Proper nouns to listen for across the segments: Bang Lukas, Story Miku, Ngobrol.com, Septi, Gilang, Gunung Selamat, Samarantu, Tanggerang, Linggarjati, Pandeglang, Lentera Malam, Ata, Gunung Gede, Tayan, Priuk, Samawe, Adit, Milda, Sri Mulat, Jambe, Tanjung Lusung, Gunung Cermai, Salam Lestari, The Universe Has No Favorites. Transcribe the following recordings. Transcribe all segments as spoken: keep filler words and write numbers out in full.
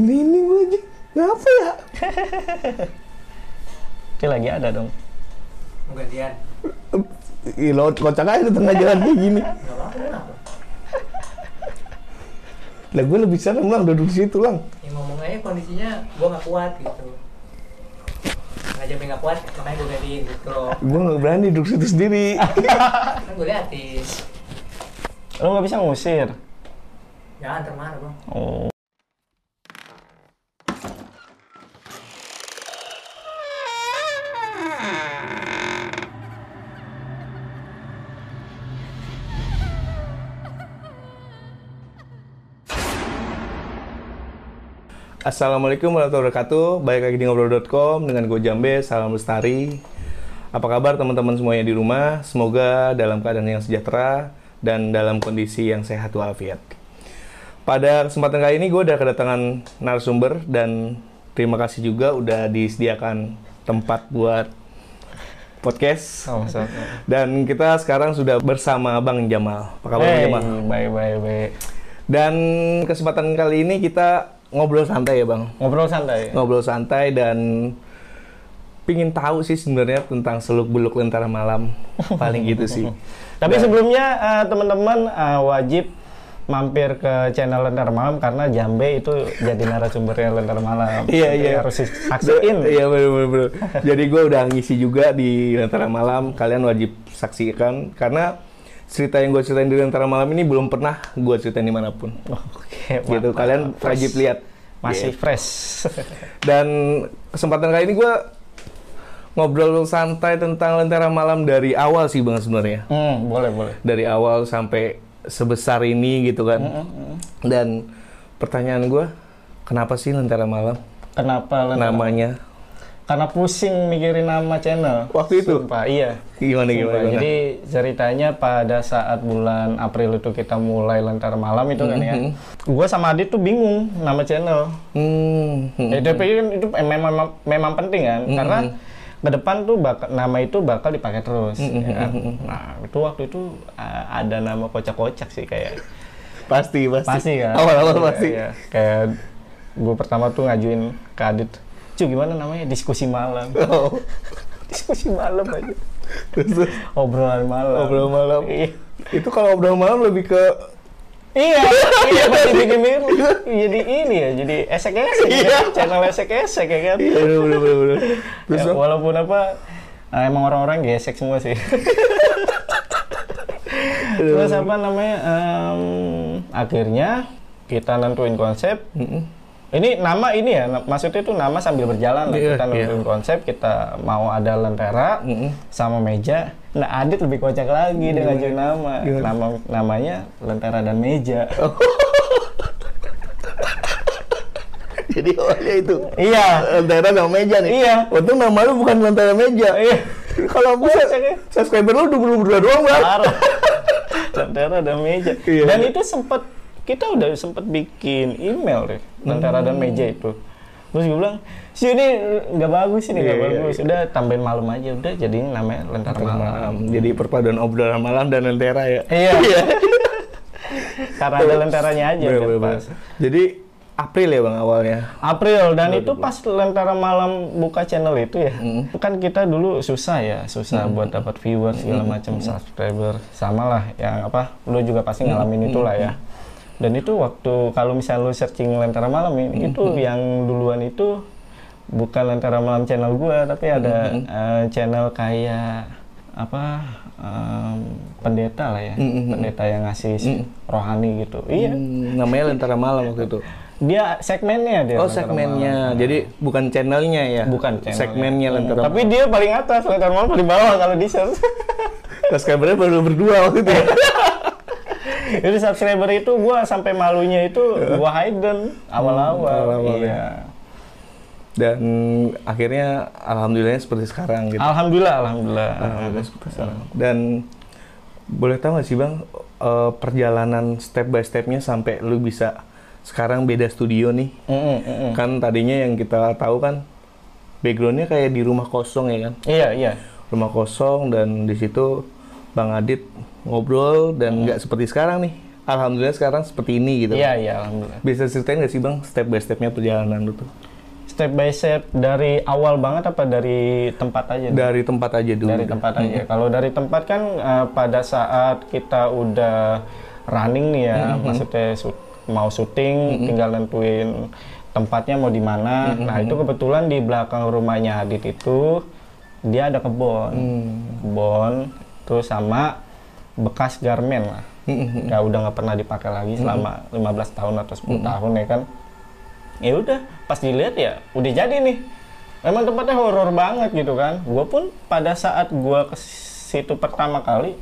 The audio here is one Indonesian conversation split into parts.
Ini lagi apa ya? Oke, lagi ada dong. Gantian. Ih, lo kocak aja di tengah jalan kayak gini. Lah gue lebih serem Lang, udah duduk situ Lang. Ya ngomong aja kondisinya gue gak kuat gitu. Ngajak gue gak kuat, makanya gue gantiin gitu loh. Gue gak berani duduk situ sendiri. Kan gue liatin. Lo gak bisa ngusir? Jangan, termarah Bang. Oh. Assalamualaikum warahmatullahi wabarakatuh. Balik lagi di Ngobrol dot com dengan gue Jambe, Salam Lestari. Apa kabar teman-teman semuanya di rumah? Semoga dalam keadaan yang sejahtera dan dalam kondisi yang sehat walafiat. Pada kesempatan kali ini gue udah kedatangan narasumber dan terima kasih juga udah disediakan tempat buat podcast. Oh, dan kita sekarang sudah bersama Bang Jamal. Apa kabar hey, Bang Jamal? Baik, baik, baik. Dan kesempatan kali ini kita ngobrol santai ya Bang? Ngobrol santai ya? Ngobrol santai dan pingin tahu sih sebenarnya tentang seluk-beluk Lentera Malam. Paling gitu sih. Tapi dan sebelumnya uh, teman-teman uh, wajib mampir ke channel Lentera Malam karena Jambe itu jadi narasumbernya Lentera Malam. Iya, iya. Harus saksiin. Iya, bener-bener. Jadi gue udah ngisi juga di Lentera Malam. Kalian wajib saksikan karena cerita yang gue ceritain di Lentera Malam ini belum pernah gue ceritain dimanapun. Oke, okay, gitu. Kalian wajib lihat. Masih yeah. fresh. Dan kesempatan kali ini gue ngobrol santai tentang Lentera Malam dari awal sih Bang sebenarnya. Mm, boleh, boleh. Dari awal sampai sebesar ini gitu kan. Mm, mm, mm. Dan pertanyaan gue, kenapa sih Lentera Malam? Kenapa Lentera namanya? Karena pusing mikirin nama channel. Waktu itu? Sumpah, iya. Gimana, gimana, gimana? Jadi ceritanya pada saat bulan April itu kita mulai Lentera Malam itu mm-hmm. kan ya. Gue sama Adit tuh bingung nama channel. Mm-hmm. Ya, tapi itu memang, memang penting kan. Mm-hmm. Karena ke depan tuh bakal, nama itu bakal dipakai terus. Mm-hmm. Ya kan? Nah itu waktu itu ada nama kocak-kocak sih kayak. Pasti, pasti. Pasti kan? Awal-awal pasti. Ya, ya. Kayak gue pertama tuh ngajuin ke Adit. Gimana namanya? Diskusi malam. Oh. Diskusi malam aja. Terus, obrolan malam. Obrolan malam. Iya. Itu kalau obrolan malam lebih ke iya, iya pasti bikin miru. Jadi ini ya, jadi esek-esek. Iya. Kan? Channel esek-esek ya kan. Iya, bener-bener. Terus ya, walaupun apa, nah, emang orang-orang gesek semua sih. Terus apa namanya, um, akhirnya kita nentuin konsep. Mm-mm. Ini nama ini ya, maksudnya itu nama sambil berjalan. Yeah, kita nentuin yeah. konsep, kita mau ada lentera mm-hmm. sama meja. Nah Adit lebih kocak lagi mm-hmm. dengan ngajuin nama. Yeah. nama. Namanya Lentera dan Meja. Oh. Jadi awalnya itu? Iya. Lentera dan Meja nih? Iya. Waktu nama lu bukan Lentera Meja. Iya. Kalau aku, subscriber lu udah berdua doang Bang. Parah. Lentera dan Meja. Yeah. Dan itu sempat kita udah sempet bikin email deh, Lentera hmm. dan Meja itu. Terus gue bilang, si ini nggak bagus, ini nggak yeah, bagus. Yeah. Udah tambahin malam aja, udah jadiin namanya Lentera Malam. malam. Jadi perpaduan obrolan malam dan lentera ya? Iya. Karena ada lenteranya aja. Bener, bener, pas. Jadi April ya Bang awalnya? April, dan bener, itu bener. Pas Lentera Malam buka channel itu ya. Mm. Kan kita dulu susah ya, susah mm. buat dapat viewers, segala mm. macam mm. subscriber. Sama lah, yang apa, lu juga pasti ngalamin mm. itulah mm. ya. Dan itu waktu kalau misalnya lu searching Lentera Malam ini, mm-hmm. itu yang duluan itu bukan Lentera Malam channel gua, tapi ada mm-hmm. uh, channel kayak apa um, pendeta lah ya, mm-hmm. pendeta yang ngasih mm-hmm. rohani gitu. Mm-hmm. Iya. Namanya Lentera Malam waktu itu. Dia segmennya dia. Oh Lentera segmennya, Malam. Jadi bukan channelnya ya? Bukan channel. Segmennya ya. Lentera. Tapi Malam. Dia paling atas, Lentera Malam paling bawah kalau di search. Terus kabarnya baru berdua waktu itu. Jadi subscriber itu gue sampai malunya itu gue hidden awal-awal. Hmm, iya. Dan akhirnya alhamdulillahnya seperti sekarang gitu. Alhamdulillah, alhamdulillah. alhamdulillah seperti sekarang. Dan boleh tahu nggak sih Bang uh, perjalanan step by stepnya sampai lu bisa sekarang beda studio nih? Mm-mm, mm-mm. Kan tadinya yang kita tahu kan backgroundnya kayak di rumah kosong ya kan? Iya iya. Rumah kosong dan di situ Bang Adit ngobrol dan nggak hmm. seperti sekarang nih alhamdulillah sekarang seperti ini gitu. Iya, iya, alhamdulillah. Bisa ceritain nggak sih Bang step by stepnya perjalanan lu tuh? Step by step dari awal banget apa dari tempat aja? Dari dulu? tempat aja dulu. Dari udah. tempat aja. Kalau dari tempat kan uh, pada saat kita udah running nih ya, mm-hmm. maksudnya mau syuting, mm-hmm. tinggal nentuin tempatnya mau di mana. Mm-hmm. Nah itu kebetulan di belakang rumahnya Adit itu dia ada kebon, mm-hmm. kebon, terus sama bekas garmen lah. Mm-hmm. Ya udah nggak pernah dipakai lagi selama mm-hmm. lima belas tahun atau sepuluh mm-hmm. tahun ya kan. Ya udah, pas dilihat ya udah jadi nih. Memang tempatnya horor banget gitu kan. Gue pun pada saat gue ke situ pertama kali,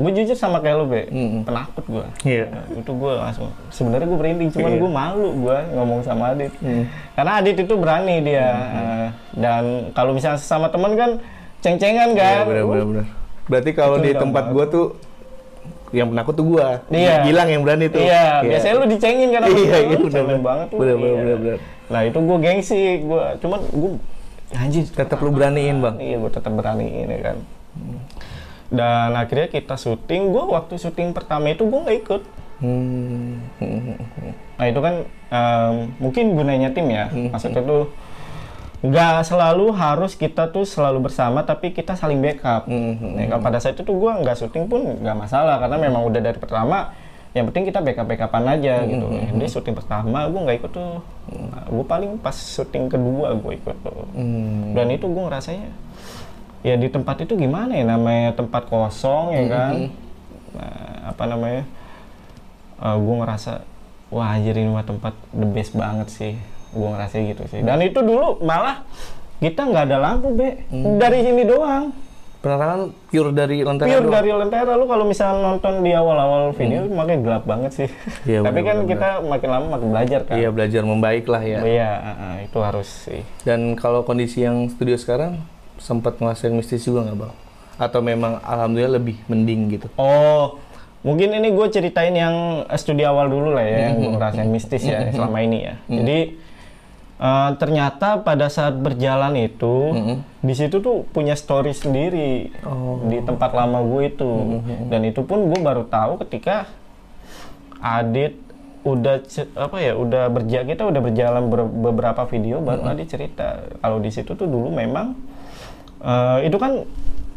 gue jujur sama kayak lo be, mm-hmm. penakut gue. Yeah. Nah, itu gue langsung. Sebenarnya gue berhenti, cuman yeah. gue malu gue ngomong sama Adit. Mm. Karena Adit itu berani dia. Mm-hmm. Uh, dan kalau misalnya sama teman kan ceng-cengan kan. Yeah, bener-bener. Berarti kalau di tempat gue tuh yang penakut tuh gua, iya. Gilang yang berani tuh. Iya, iya. Biasanya lu dicengin karena iya, iya, cengin banget tuh. Bener, bener, iya. bener, bener. Nah itu gua gengsi, gua cuman gua anjir tetap lu beraniin bang. Iya, gua tetap beraniin ya kan. Dan akhirnya kita syuting, gua waktu syuting pertama itu gua nggak ikut. Hmm. Nah itu kan um, mungkin gunanya tim ya, maksudnya tuh nggak selalu harus kita tuh selalu bersama, tapi kita saling backup. Mm-hmm. Ya, pada saat itu tuh gue nggak syuting pun nggak masalah, karena memang udah dari pertama, yang penting kita backup-backupan aja mm-hmm. gitu. Jadi syuting pertama gue nggak ikut tuh, nah, gue paling pas syuting kedua gue ikut tuh. Mm-hmm. Dan itu gue ngerasanya, ya di tempat itu gimana ya, namanya tempat kosong ya kan, mm-hmm. nah, apa namanya, uh, gue ngerasa, wah anjir ini mah tempat the best banget sih. Gue ngerasanya gitu sih. Dan itu dulu malah kita nggak ada lampu be, hmm. dari sini doang. Penerangan pure dari Lentera. Pure doang. Dari Lentera. Lu kalau misalnya nonton di awal-awal video, hmm. makanya gelap banget sih. Ya, tapi kan bener. Kita makin lama makin belajar kan. Iya belajar membaik lah ya. Iya uh, itu harus sih. Dan kalau kondisi yang studio sekarang sempat ngerasain mistis juga nggak bang? Atau memang alhamdulillah lebih mending gitu? Oh. Mungkin ini gue ceritain yang studi awal dulu lah ya, yang gue ngerasain mistis ya selama ini ya. Jadi uh, ternyata pada saat berjalan itu, di situ tuh punya story sendiri oh. di tempat lama gue itu. Dan itu pun gue baru tahu ketika Adit udah apa ya, udah berja kita udah berjalan ber beberapa video baru Adit cerita kalau di situ tuh dulu memang uh, itu kan.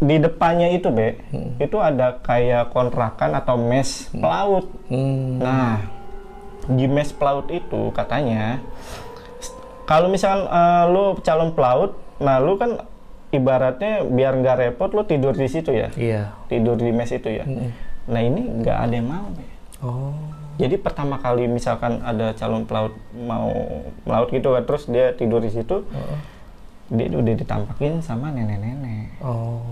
Di depannya itu, Be, hmm. itu ada kayak kontrakan atau mes pelaut. Hmm. Nah, di mes pelaut itu katanya, kalau misalkan uh, lo calon pelaut, nah lo kan ibaratnya biar nggak repot lo tidur di situ ya, yeah. tidur di mes itu ya. Hmm. Nah ini nggak ada yang mau, Be. Oh. Jadi pertama kali misalkan ada calon pelaut mau pelaut gitu, terus dia tidur di situ, oh. dia udah ditampakin sama nenek-nenek. Oh.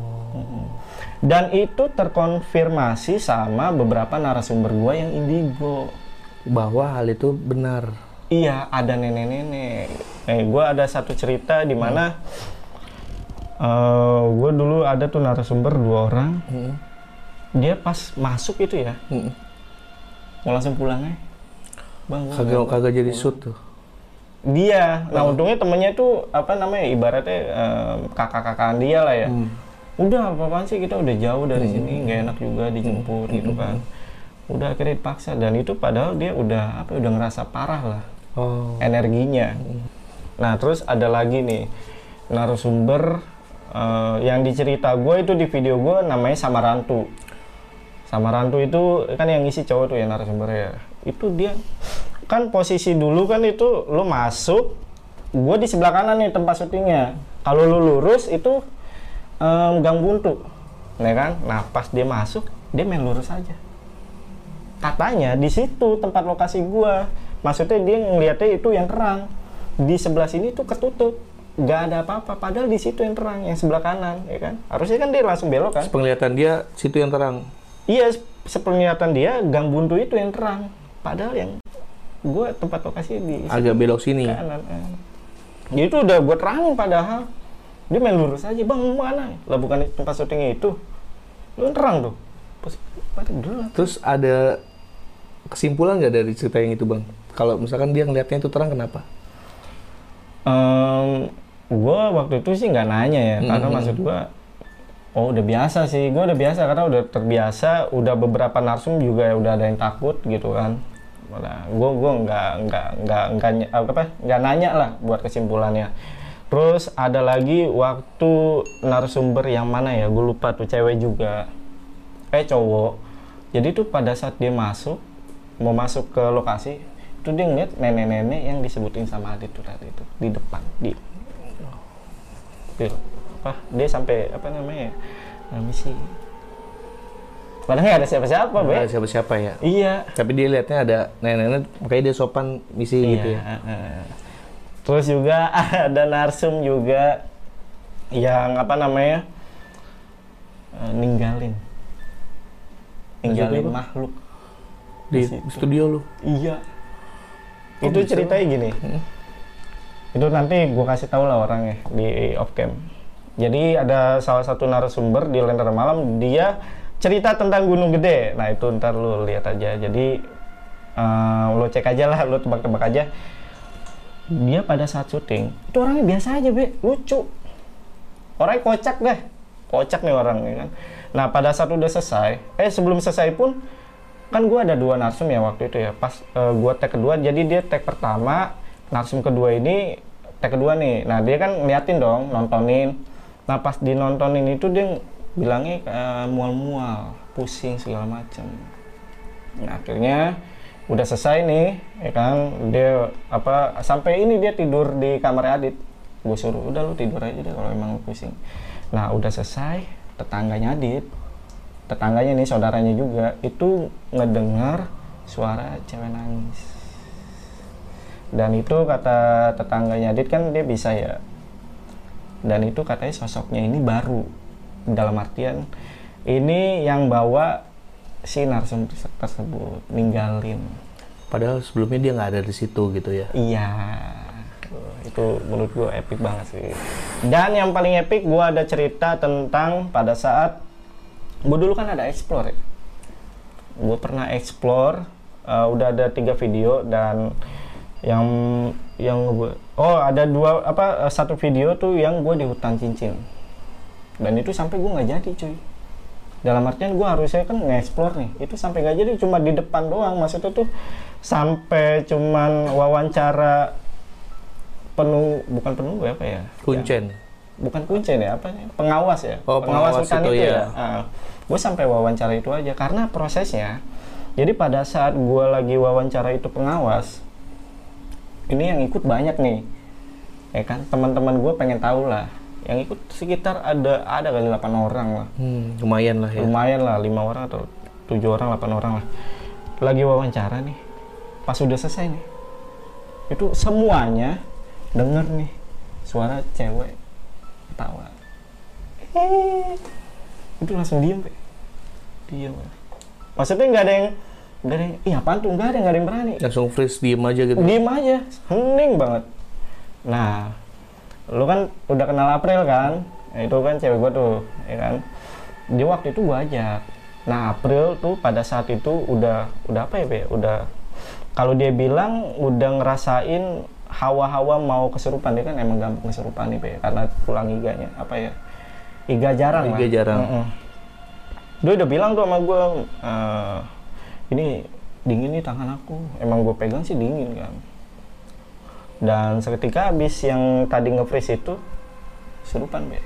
Dan itu terkonfirmasi sama beberapa narasumber gua yang indigo bahwa hal itu benar. Iya, ada nenek-nenek. Eh, gua ada satu cerita di mana hmm. uh, gua dulu ada tuh narasumber dua orang. Hmm. Dia pas masuk itu ya. Hmm. Mau langsung pulang aja. Bang, kagak kagak jadi shoot tuh. Dia, nah oh. untungnya temennya tuh apa namanya ibaratnya uh, kakak-kakaan dia lah ya. Hmm. Udah apa-apaan sih kita udah jauh dari hmm. sini nggak enak juga dijemput hmm. gitu kan udah akhirnya dipaksa dan itu padahal dia udah apa udah ngerasa parah lah oh. energinya hmm. Nah terus ada lagi nih narasumber uh, yang dicerita gue itu di video gue namanya Samarantu. Samarantu itu kan yang ngisi cowok tuh ya narasumbernya itu dia kan posisi dulu kan itu lo masuk gue di sebelah kanan nih tempat syutingnya kalau lo lurus itu Um, gang buntu, ya kan? Nah pas dia masuk, dia main lurus aja. Katanya di situ tempat lokasi gua, maksudnya dia ngeliatnya itu yang terang. Di sebelah sini tuh ketutup, nggak ada apa-apa. Padahal di situ yang terang, yang sebelah kanan, ya kan? Harusnya kan dia langsung belok kan? Sepenglihatan dia situ yang terang. Iya, sepenglihatan dia gang buntu itu yang terang. Padahal yang gua tempat lokasi di agak belok sini. Kanan. Jadi itu udah gua terangin padahal. Dia main lurus aja, bang mana? Lah bukan tempat syutingnya itu, lu terang tuh. Terus ada kesimpulan nggak dari cerita yang itu bang? Kalau misalkan dia ngeliatnya itu terang kenapa? Um, gue waktu itu sih nggak nanya ya, mm-hmm. karena maksud gue Oh, udah biasa sih. Gue udah biasa karena udah terbiasa. Udah beberapa narsum juga ya udah ada yang takut gitu kan. Nah, gue gue nggak nggak nggak nggak apa nggak nanya lah buat kesimpulannya. Terus ada lagi waktu narasumber yang mana ya, gue lupa tuh, cewek juga, eh cowok. Jadi tuh pada saat dia masuk, mau masuk ke lokasi, tuh dia ngeliat nenek-nenek yang disebutin sama Adit tuh tadi itu di depan, di, dia, apa? Dia sampai apa namanya? Namanya sih. Padahal nggak ada siapa-siapa, Be. Nggak ada siapa-siapa ya. Iya. Tapi dia liatnya ada nenek-nenek, makanya dia sopan misi iya, gitu ya. Uh, Terus juga ada narsum juga yang apa namanya uh, ninggalin, ninggalin makhluk di situ. Studio lu. Iya. Oh, itu ceritanya gini. Hmm. Itu nanti gua kasih tahu lah orangnya di off cam. Jadi ada salah satu narasumber di Lentera Malam, dia cerita tentang Gunung Gede. Nah itu ntar lu lihat aja. Jadi uh, lu cek aja lah, lu tebak-tebak aja. Dia pada saat syuting itu orangnya biasa aja, Be, lucu, orangnya kocak deh, kocak nih orangnya kan. Nah pada saat udah selesai, eh sebelum selesai pun kan gue ada dua narsum ya waktu itu ya, pas uh, gue tag kedua, jadi dia tag pertama, narsum kedua ini tag kedua nih. Nah dia kan ngeliatin dong, nontonin. Nah pas dinontonin itu dia bilangnya uh, mual-mual, pusing segala macam. Nah akhirnya udah selesai nih, ya kan, dia apa sampai ini dia tidur di kamar Adit. Gue suruh udah lu tidur aja deh kalau emang pusing. Nah udah selesai, tetangganya Adit, tetangganya nih saudaranya juga, itu ngedengar suara cewek nangis. Dan itu kata tetangganya Adit kan dia bisa ya. Dan itu katanya sosoknya ini baru, dalam artian ini yang bawa si narsum tersebut ninggalin. Padahal sebelumnya dia nggak ada di situ gitu ya. Iya, itu menurut gue epic banget sih. Dan yang paling epic gue ada cerita tentang pada saat gue dulu kan ada explore ya. Gue pernah explore, uh, udah ada tiga video dan yang yang gue oh ada dua apa satu video tuh yang gue di hutan cincin. Dan itu sampai gue nggak jadi, cuy. Dalam artian gue harusnya kan nge-explore nih, itu sampai gak jadi, cuma di depan doang. Maksudnya tuh sampai cuman wawancara penuh, bukan penunggu apa ya? Kuncen. Ya. Bukan kuncen ya, apa ya? Pengawas ya. Oh, pengawas, pengawas hutan itu, itu ya. ya. Uh, gue sampai wawancara itu aja karena prosesnya. Jadi pada saat gue lagi wawancara itu pengawas, ini yang ikut banyak nih, ya kan? Teman-teman gue pengen tahu lah. Yang ikut sekitar ada ada kali delapan orang lah. Hmm, lumayan lah ya. Lumayan lah, lima orang atau tujuh orang, delapan orang lah. Lagi wawancara nih, pas udah selesai nih, itu semuanya denger nih suara cewek ketawa. Hei, itu langsung diem, Pak. Diem. Maksudnya nggak ada yang, nggak ada yang, iya apaan tuh, nggak ada, nggak ada yang berani. Langsung freeze, diem aja gitu. Diem aja, hening banget. Nah, lu kan udah kenal April kan, nah, itu kan cewek gua tuh, ya kan. Di waktu itu gua ajak. Nah April tuh pada saat itu udah udah apa ya, Be? Udah kalau dia bilang udah ngerasain hawa-hawa mau kesurupan, dia kan emang gampang kesurupan nih, Be, karena tulang iganya apa ya? Iga jarang. Iga lah. jarang. Mm-mm. Dia udah bilang tuh sama gua, e, ini dingin nih tangan aku. Emang gua pegang sih dingin kan. Dan seketika habis yang tadi nge-freeze itu surupan, Be.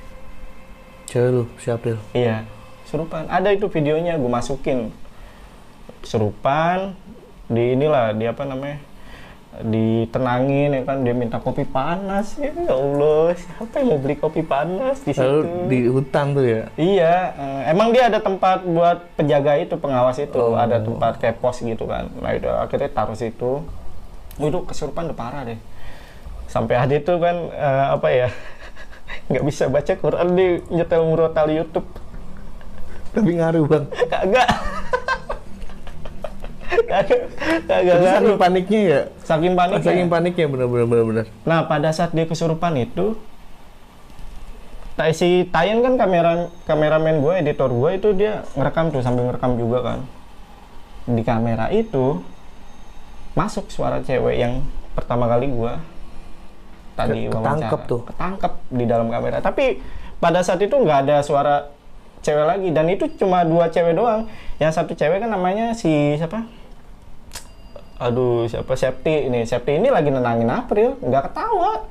Cewek lu, si April? Iya, surupan. Ada itu videonya, gue masukin. Surupan, di inilah, di apa namanya, ditenangin ya kan, dia minta kopi panas. Ya Allah, siapa yang mau beli kopi panas di situ? Lalu di hutan tuh ya? Iya, emang dia ada tempat buat penjaga itu, pengawas itu. Oh. Ada tempat kayak pos gitu kan. Nah itu akhirnya taruh situ. Itu kesurupan udah parah deh. Sampai Adit tuh kan uh, apa ya, nggak bisa baca Quran, di nyetel murotal YouTube. Tapi ngaruh, Bang. Kagak. Kagak ngaruh. Paniknya ya. Saking panik. Saking paniknya benar-benar benar-benar. Nah pada saat dia kesurupan itu, si Tayan kan kamera kameramen gue, editor gue itu dia ngerekam tuh sambil ngerekam juga kan. Di kamera itu masuk suara cewek yang pertama kali gua tadi ketangkep wawancara. Tuh ketangkep di dalam kamera, tapi pada saat itu nggak ada suara cewek lagi, dan itu cuma dua cewek doang. Yang satu cewek kan namanya si siapa? Aduh, siapa? Septi ini. Septi ini lagi nenangin April, nggak ketawa.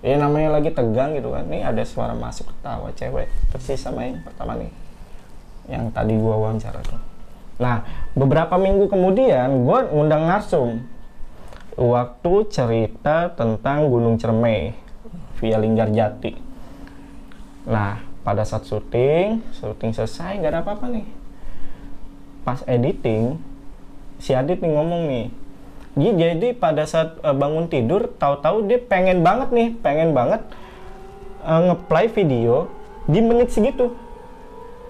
Ini namanya lagi tegang gitu kan. Nih ada suara masuk ketawa cewek. Persis sama yang pertama nih. Yang tadi gua wawancara tuh. Nah, beberapa minggu kemudian gua ngundang narsum. Waktu cerita tentang Gunung Cermai via Linggarjati. Nah, pada saat syuting, syuting selesai, nggak ada apa-apa nih. Pas editing, si Adit nih ngomong nih. Dia jadi pada saat uh, bangun tidur, tahu-tahu dia pengen banget nih, pengen banget uh, ngeplay video di menit segitu.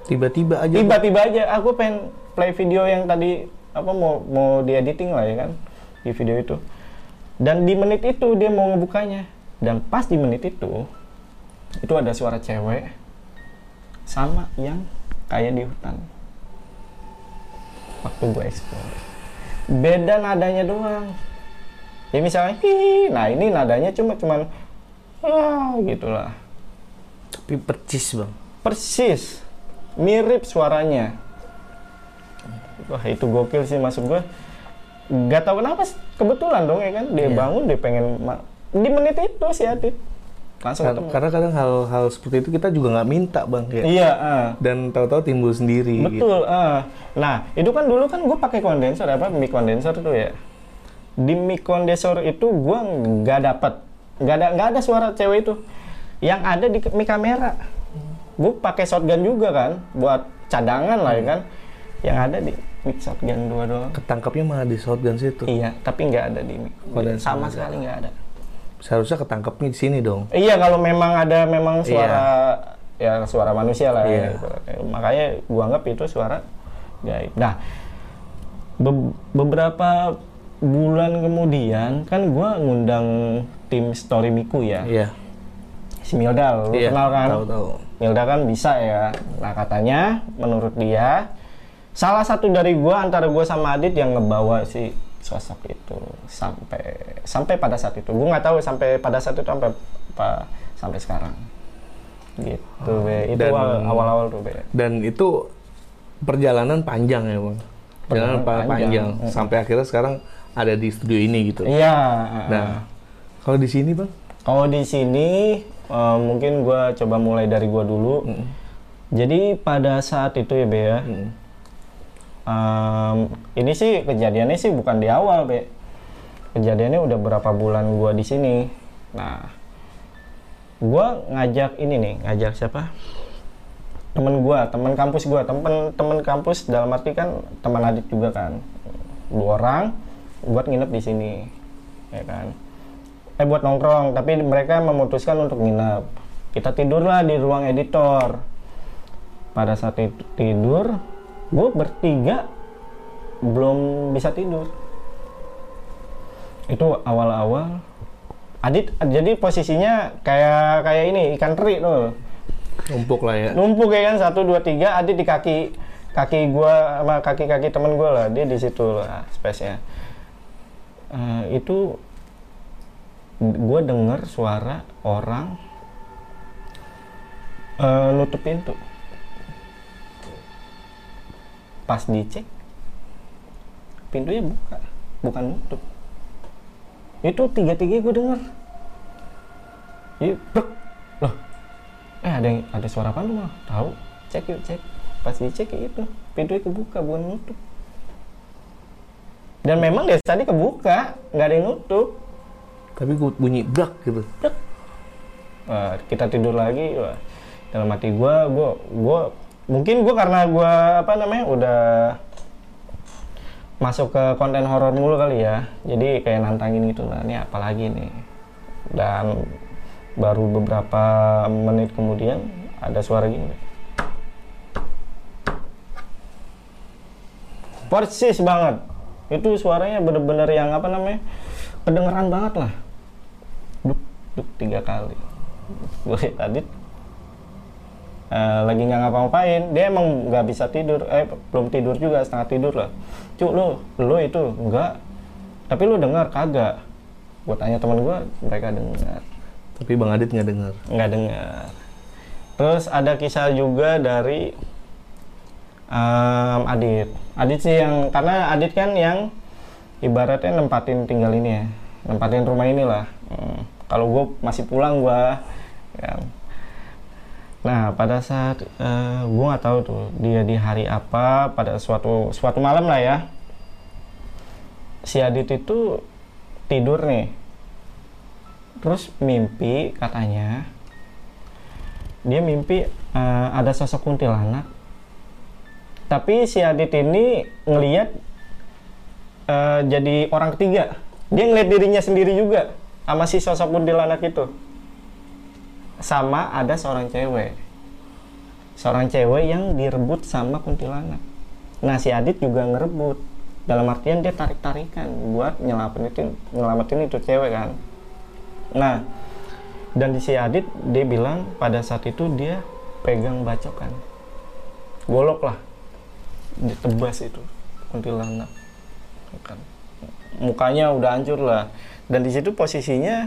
Tiba-tiba aja. Tiba-tiba aja, aku pengen play video yang tadi apa mau mau diediting lah ya kan di video itu. Dan di menit itu dia mau ngebukanya. Dan pas di menit itu, itu ada suara cewek sama yang kayak di hutan. Waktu gue explore, beda nadanya doang. Ya misalnya, hihi, nah ini nadanya cuma cuman, ah, gitulah. Tapi persis bang. Persis, mirip suaranya. Wah itu gokil sih maksud gue. Gak tau kenapa, kebetulan dong ya kan. Dia yeah. bangun, dia pengen di menit itu sih Adit. Langsung Kar- karena kadang hal-hal seperti itu kita juga nggak minta bang ya. Iya. Uh. Dan tahu-tahu timbul sendiri. Betul. Gitu. Uh. Nah itu kan dulu kan gue pakai kondensor apa mic kondensor tuh ya. Di mic kondensor itu gue nggak dapet, nggak ada nggak ada suara cewek itu. Yang ada di mic kamera. Gue pakai shotgun juga kan, buat cadangan lah ya kan. Yang ada di mic shotgun dua doang. Ketangkapnya malah di shotgun situ. Iya, tapi nggak ada di mic kondensor. Sama sekali nggak ada. Seharusnya ketangkepnya di sini dong. Iya, kalau memang ada memang suara yeah. ya suara manusia lah yeah. gitu. Makanya gua anggap itu suara gaib. Nah, be- beberapa bulan kemudian kan gua ngundang tim Story Miku ya. Iya. Yeah. Si Milda, lu yeah, kenal kan? Tahu-tahu. Milda kan bisa ya. Nah, katanya menurut dia salah satu dari gua antara gua sama Adit yang ngebawa si sosok itu sampai sampai pada saat itu gue nggak tahu sampai pada saat itu sampai apa, sampai sekarang gitu oh, be. Itu awal-awal tuh be. Dan itu perjalanan panjang ya bang, perjalanan panjang, panjang. Mm. Sampai akhirnya sekarang ada di studio ini gitu. Iya. Nah kalau di sini bang, kalau di sini uh, mungkin gue coba mulai dari gue dulu. Mm. Jadi pada saat itu ya be ya. Mm. Um, ini sih kejadiannya sih bukan di awal, Be. Kejadiannya udah berapa bulan gua di sini. Nah, gua ngajak ini nih, ngajak siapa? Temen gua, temen kampus gua, temen temen kampus dalam arti kan teman Adit juga kan. Dua orang buat nginep di sini, ya kan? Eh buat nongkrong, tapi mereka memutuskan untuk nginep. Kita tidurlah di ruang editor. Pada saat itu tidur, gue bertiga belum bisa tidur. Itu awal-awal Adit, jadi posisinya kayak kayak ini ikan teri tuh. Numpuk lah ya. Numpuk ya kan, satu dua tiga. Adit di kaki kaki gue sama kaki-kaki temen gue lah, dia di situ lah space-nya. Uh, itu gue dengar suara orang uh, nutup pintu. Pas dicek, pintunya buka, bukan nutup. Itu tiga-tiga gue denger. Jadi, brek, loh, eh ada yang, ada suara apa lu mah? Tahu? Cek yuk, cek. Pas dicek ya itu, pintunya kebuka, bukan nutup. Dan memang dari tadi kebuka, nggak ada yang nutup. Tapi gue bunyi brek gitu. Brek. Nah, kita tidur lagi, wah. Dalam hati gue, gue, gue. Mungkin gue karena gue apa namanya udah masuk ke konten horor mulu kali ya, jadi kayak nantangin gitu lah, ini apalagi nih. Dan baru beberapa menit kemudian ada suara gini, persis banget. Itu suaranya bener-bener yang apa namanya kedengeran banget lah, duk duk tiga kali. Gue tadi Uh, lagi nggak ngapa-ngapain, dia emang nggak bisa tidur, eh belum tidur juga, setengah tidur lah. Cuk lu, lu itu enggak, tapi lu dengar kagak? Gue tanya teman gue, mereka dengar. Tapi Bang Adit nggak dengar. Nggak dengar. Terus ada kisah juga dari um, Adit. Adit sih yang, karena Adit kan yang ibaratnya nempatin tinggal ini ya, nempatin rumah inilah. Hmm. Kalau gue masih pulang gue, ya. Nah pada saat uh, gue nggak tahu tuh dia di hari apa, pada suatu suatu malam lah ya, si Adit itu tidur nih, terus mimpi katanya, dia mimpi uh, ada sosok kuntilanak, tapi si Adit ini ngelihat uh, jadi orang ketiga, dia ngelihat dirinya sendiri juga sama si sosok kuntilanak itu. Sama ada seorang cewek, seorang cewek yang direbut sama kuntilanak. Nah si Adit juga ngerebut, dalam artian dia tarik-tarikan buat nyelamatin, nyelamatin itu cewek kan. Nah dan di si Adit dia bilang pada saat itu dia pegang bacokan, golok lah, ditebas itu kuntilanak, kan mukanya udah hancur lah. Dan di situ posisinya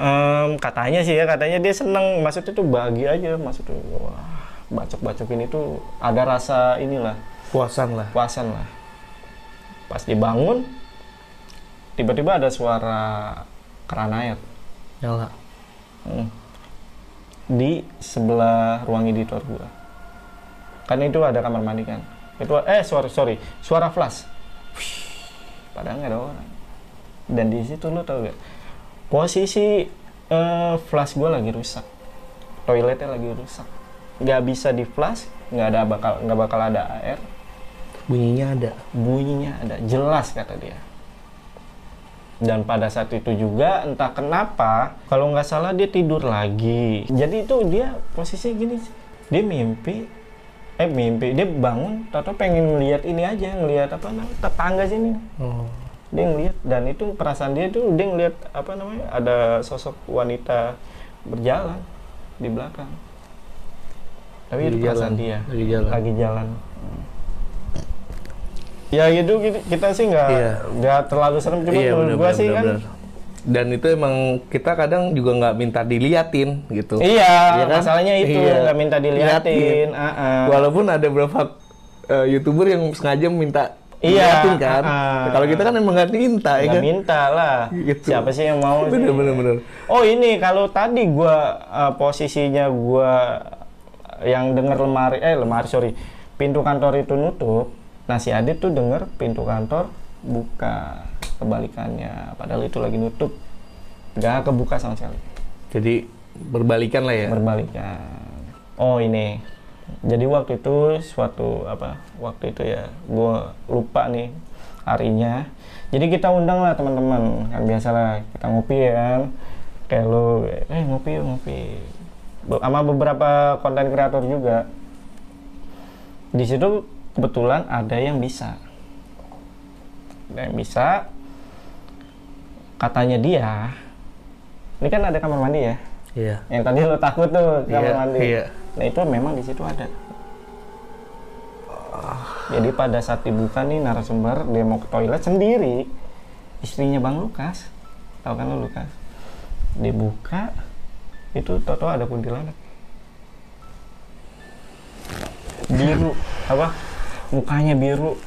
um, katanya sih ya, katanya dia seneng, maksudnya tuh bahagia aja, maksudnya wah bacok-bacokin itu ada rasa inilah, puasan lah, puasan lah. Pas dibangun tiba-tiba ada suara keranaiat nyala hmm. di sebelah ruang editor gua, kan itu ada kamar mandi kan itu, eh suara sorry suara flash. Wih, padahal nggak ada orang. Dan di situ lo tau gak posisi eh, flash gue lagi rusak, toiletnya lagi rusak, nggak bisa di flash, nggak ada bakal nggak bakal ada air. Bunyinya ada, bunyinya ada jelas kata dia. Dan pada saat itu juga entah kenapa kalau nggak salah dia tidur lagi. Jadi itu dia posisi gini, dia mimpi, eh mimpi dia bangun, tato pengen ngeliat ini aja, ngeliat apa namanya tetangga sini. Oh. Dia ngeliat, dan itu perasaan dia tuh dia ngeliat apa namanya ada sosok wanita berjalan di belakang, tapi itu perasaan dia lagi jalan, lagi jalan. Hmm. Ya itu kita sih nggak nggak iya. terlalu serem, cuma iya, menurut gua sih bener, kan bener. Dan itu emang kita kadang juga nggak minta diliatin gitu. Iya, ya kan? Masalahnya itu nggak iya. minta diliatin. Uh -uh. Walaupun ada beberapa uh, YouTuber yang sengaja minta iya, diliatin kan. Uh -uh. Kalau kita kan emang nggak minta, nggak ya kan? minta lah. Gitu. Siapa sih yang mau? Bener-bener. Oh ini kalau tadi gua uh, posisinya gua yang denger lemari, eh lemari sorry, pintu kantor itu nutup. Nah si Adit tuh denger pintu kantor buka. Kebalikannya, padahal itu lagi nutup, nggak kebuka sama sekali. Jadi berbalikan lah ya. Berbalikan. Oh ini, jadi waktu itu suatu apa? Waktu itu ya, gue lupa nih harinya. Jadi kita undang lah teman-teman, kan biasalah kita ngopi ya kan. Kayak lo, eh ngopi ngopi. Sama beberapa konten kreator juga. Di situ kebetulan ada yang bisa, ada yang bisa. Katanya dia, ini kan ada kamar mandi ya, yeah. yang tadi lo takut tuh kamar yeah, mandi. Yeah. Nah itu memang di situ ada. Jadi pada saat dibuka nih narasumber dia mau ke toilet sendiri, istrinya Bang Lukas, tau kan lo Lukas, dibuka itu toto ada kuntilanak biru, apa mukanya biru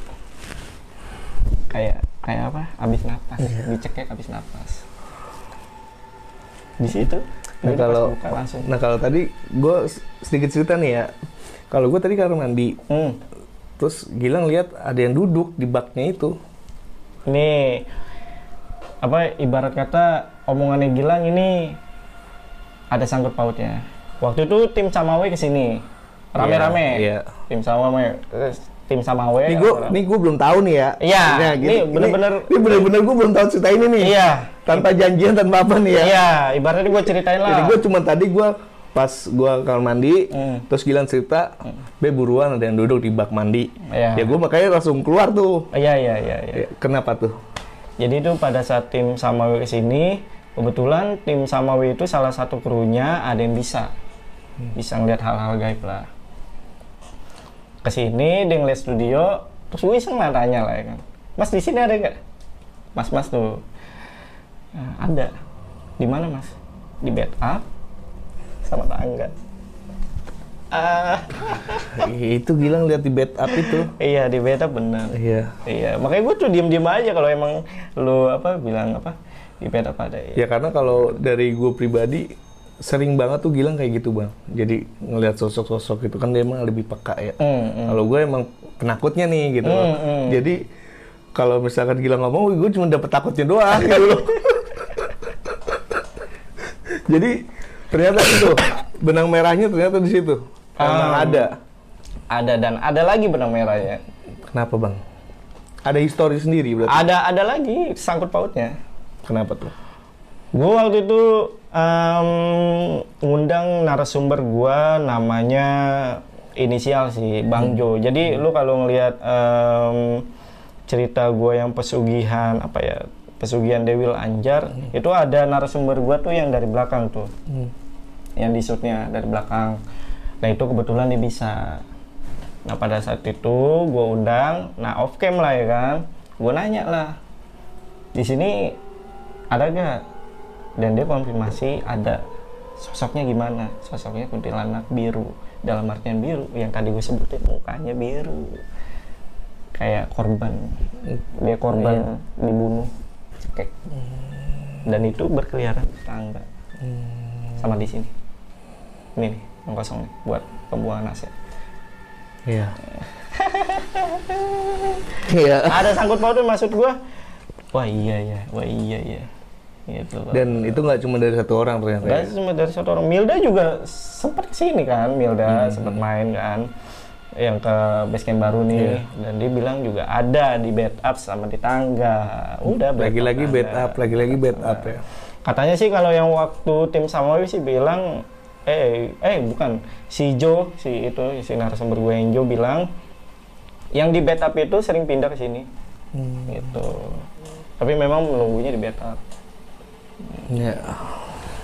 kayak. Kayak apa? Abis napas, yeah. dicekek abis napas. Di situ. Nah kalau, nah kalau tadi gue sedikit cerita nih ya. Kalau gue tadi kamar mandi, hmm. terus Gilang lihat ada yang duduk di baknya itu. Ini apa? Ibarat kata omongannya Gilang ini ada sangkut pautnya. Waktu itu tim Samawe kesini rame-rame. Yeah, yeah. Tim Samawe. Tim Samawe. Nih gue, nih gue belum tahu nih ya. Iya. Nah, gitu. Ini bener-bener, ini bener-bener gue belum tahu cerita ini nih. Iya. Tanpa janjian, tanpa apa nih ya. Iya. Ibaratnya gue ceritain lah. Jadi gue cuma tadi gue pas gue kamar mandi, mm. terus Gilang cerita, mm. be buruan ada yang duduk di bak mandi. Iya. Ya gue makanya langsung keluar tuh. Iya iya iya. Ya. Kenapa tuh? Jadi tuh pada saat tim Samawe kesini, kebetulan tim Samawe itu salah satu krunya ada yang bisa, bisa ngeliat hal-hal gaib lah. Kesini dia ngeliat studio, terus wiseng lah tanya lah ya kan, mas di sini ada nggak, mas mas tuh ada, di mana mas, di bed up sama tangga. Ah. Itu Gilang lihat di bed up itu. Iya, di bed up benar. Iya. Iya, makanya gue tuh diem-diem aja kalau emang lu apa bilang apa di bed up ada. Ya, ya karena kalau dari gue pribadi sering banget tuh Gilang kayak gitu Bang. Jadi ngelihat sosok-sosok itu kan dia emang lebih peka ya. Mm, mm. Kalau gue emang penakutnya nih gitu. Mm, loh. Mm. Jadi kalau misalkan Gilang ngomong, gue cuma dapet takutnya doang gitu loh. Jadi ternyata itu benang merahnya ternyata di situ. Emang um, ada. Ada dan ada lagi benang merahnya. Kenapa Bang? Ada histori sendiri berarti. Ada ada lagi sangkut pautnya. Kenapa tuh? Gue waktu itu Um, ngundang narasumber gua namanya inisial sih Bang Jo. Jadi hmm. lu kalau ngelihat um, cerita gua yang pesugihan apa ya pesugihan Dewil Anjar hmm. itu ada narasumber gua tuh yang dari belakang tuh hmm. yang di shootnya dari belakang. Nah itu kebetulan dia bisa. Nah pada saat itu gua undang, nah off cam lah ya kan, gua nanya lah di sini ada gak? Dan dia konfirmasi ada. Sosoknya gimana? Sosoknya kuntilanak biru. Dalam artian biru yang tadi gue sebutin, mukanya biru kayak korban, dia korban hmm. dibunuh cekek. hmm. Dan itu berkeliaran tangga hmm. sama di sini ini nih yang kosong nih buat pembuangan aset. Iya. Iya. Ada sangkut pautnya maksud gue. Wah iya ya, wah iya ya. Gitu. Dan itu nggak cuma dari satu orang ternyata. Nggak ya? Cuma dari satu orang. Milda juga sempat kesini kan, Milda hmm. sempat main kan, yang ke basecamp baru nih. Yeah. Dan dia bilang juga ada di bed up sama di tangga. Udah. Lagi-lagi bed up, lagi-lagi bed up, lagi-lagi bed up ya. Katanya sih kalau yang waktu tim Samawe sih bilang, eh, eh bukan si Jo, si itu si narasumber gue yang Jo bilang, yang di bed up itu sering pindah ke sini. Hmm. Gitu. Tapi memang menunggunya di bed up. Ya.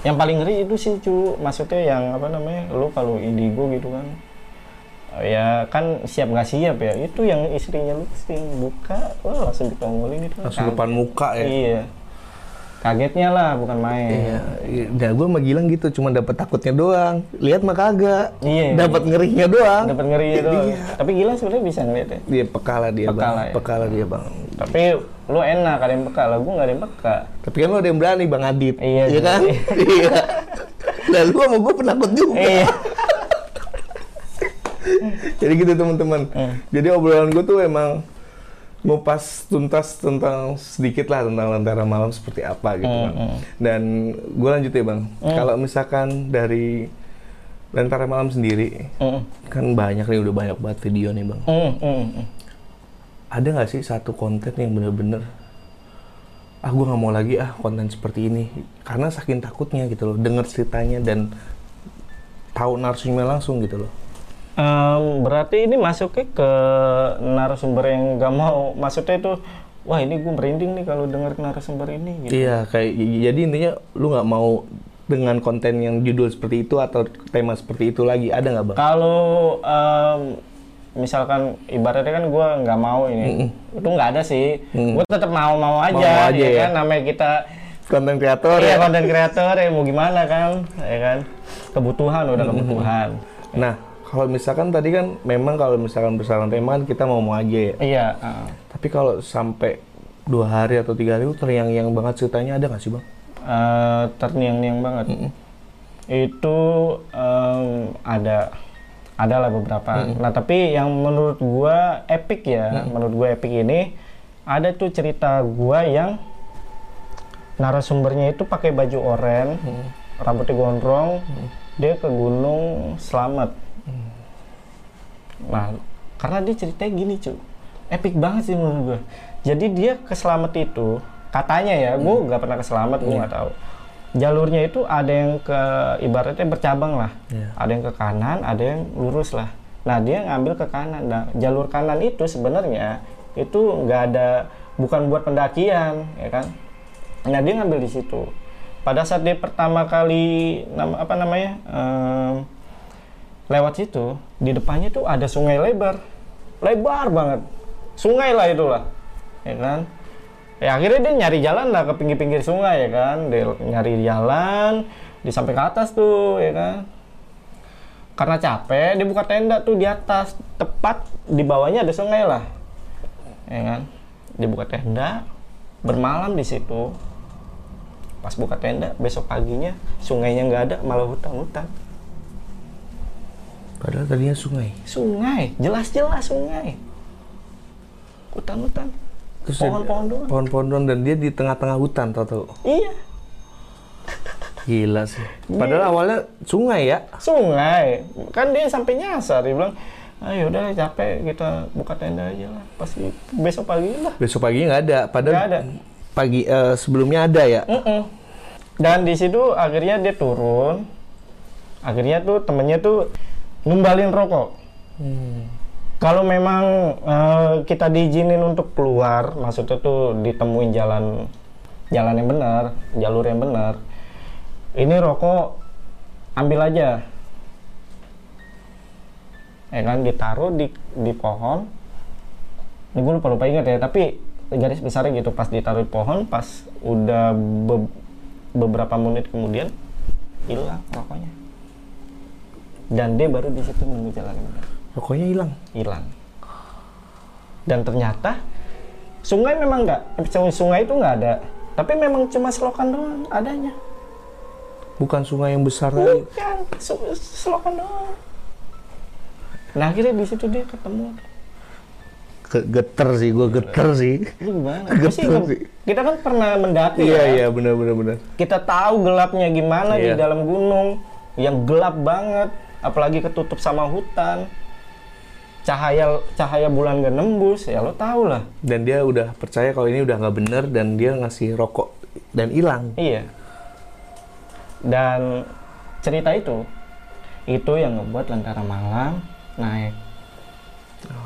Yang paling ngeri itu sih cu, maksudnya yang apa namanya, lu kalau indigo gitu kan, ya kan siap nggak siap ya, itu yang istrinya lu sering buka, wah langsung ditongolin gitu. Langsung depan muka ya. Iya. Kagetnya lah, bukan main. Iya. Nah gue sama Gilang gitu, cuma dapat takutnya doang. Lihat mah kagak. Iya. Dapat ngerinya doang. Dapat ngerinya doang. Iya. Tapi Gilang sebenarnya bisa ngeliat ya. Dia peka lah dia peka bang. Lah ya. Peka lah dia bang. Tapi lu enak, ada yang peka lah, gue nggak ada yang peka. Tapi kan lu ada yang berani Bang Adit. Iya. Iya kan? Iya. Nah lu sama gue penakut juga. Iya. Jadi gitu teman-teman. Mm. Jadi obrolan gue tuh emang ngupas tuntas tentang sedikit lah tentang Lentera Malam seperti apa gitu kan. Mm, mm. Dan gue lanjut ya Bang, mm. kalau misalkan dari Lentera Malam sendiri, mm. kan banyak nih, udah banyak banget video nih Bang. Mm, mm, mm. Ada nggak sih satu konten yang bener-bener, ah gue nggak mau lagi ah konten seperti ini, karena saking takutnya gitu loh, denger ceritanya dan tahu narasumbernya langsung gitu loh. Um, berarti ini masuknya ke narasumber yang gak mau, maksudnya itu wah ini gue merinding nih kalau denger narasumber ini gitu. Iya, kayak jadi intinya lu gak mau dengan konten yang judul seperti itu atau tema seperti itu lagi, ada gak Bang? Kalau um, misalkan ibaratnya kan gue gak mau ini, mm-mm. itu gak ada sih, mm. gue tetap mau-mau aja, mau aja ya, ya kan, namanya kita konten kreator ya, konten kreator ya mau gimana kan, ya kan, kebutuhan udah kebutuhan. Mm-hmm. Nah kalau misalkan tadi kan memang kalau misalkan bersalaman tema kan kita mau-mau aja ya. Iya. Uh. Tapi kalau sampai dua hari atau tiga hari itu terngiang-ngiang banget ceritanya, ada nggak sih Bang? Uh, terngiang-ngiang banget. Mm-mm. Itu um, ada, ada lah beberapa. Mm-mm. Nah tapi yang menurut gua epic ya, mm-mm. menurut gua epic ini ada tuh cerita gua yang narasumbernya itu pakai baju oranye, mm-mm. rambutnya gondrong, mm-mm. dia ke Gunung Selamat. Nah, karena dia ceritanya gini cu, epic banget sih menurut gue. Jadi dia ke Selamat itu, katanya ya, hmm. gue nggak pernah ke Selamat, hmm. gue nggak tahu. Jalurnya itu ada yang ke, ibaratnya bercabang lah, yeah. ada yang ke kanan, ada yang lurus lah. Nah dia ngambil ke kanan. Nah jalur kanan itu sebenarnya itu nggak ada, bukan buat pendakian, ya kan? Nah dia ngambil di situ. Pada saat dia pertama kali, nama, apa namanya? Um, lewat situ, di depannya tuh ada sungai lebar, lebar banget, sungai lah itulah, ya kan? Ya akhirnya dia nyari jalan lah ke pinggir-pinggir sungai ya kan, dia nyari jalan, dia sampai ke atas tuh, ya kan? Karena capek, dia buka tenda tuh di atas. Tepat di bawahnya ada sungai lah. Ya kan? Dia buka tenda, bermalam di situ. Pas buka tenda, besok paginya sungainya nggak ada, malah hutan-hutan. Padahal tadinya sungai? Sungai, jelas-jelas sungai. Hutan-hutan. Pohon-pohon doang. Pohon-pohon doang, dan dia di tengah-tengah hutan, tau-tau? Iya. Gila sih. Padahal awalnya sungai ya? Sungai. Kan dia sampai nyasar, dia bilang, ayo udah capek, kita buka tenda aja lah. Pasti besok pagi lah. Besok pagi nggak ada, padahal gak ada. Pagi uh, sebelumnya ada ya? Mm-mm. Dan di situ akhirnya dia turun. Akhirnya tuh temennya tuh numbalin rokok. Hmm. Kalau memang uh, kita diizinin untuk keluar, maksudnya tuh ditemuin jalan, jalan yang benar, jalur yang benar. Ini rokok ambil aja, ya kan, ditaruh di, di pohon. Ini gue lupa lupa ingat ya, tapi garis besarnya gitu. Pas ditaruh di pohon, pas udah be beberapa menit kemudian hilang rokoknya. Dan dia baru di situ menuju jalan yang benar. Rokoknya hilang, hilang. Dan ternyata sungai memang nggak, sungai itu nggak ada, tapi memang cuma selokan doang adanya. Bukan sungai yang besar. Bukan, selokan doang. Nah akhirnya di situ dia ketemu. Ke geter sih, gue geter sih. Gimana? Geter kita, sih. Kita kan pernah mendaki. Iya kan? Iya, benar benar benar. Kita tahu gelapnya gimana iya. Di dalam gunung yang gelap banget, apalagi ketutup sama hutan. Cahaya cahaya bulan gak nembus, ya lo tau lah. Dan dia udah percaya kalau ini udah nggak bener dan dia ngasih rokok dan hilang. Iya. Dan cerita itu, itu yang ngebuat Lentera Malam naik.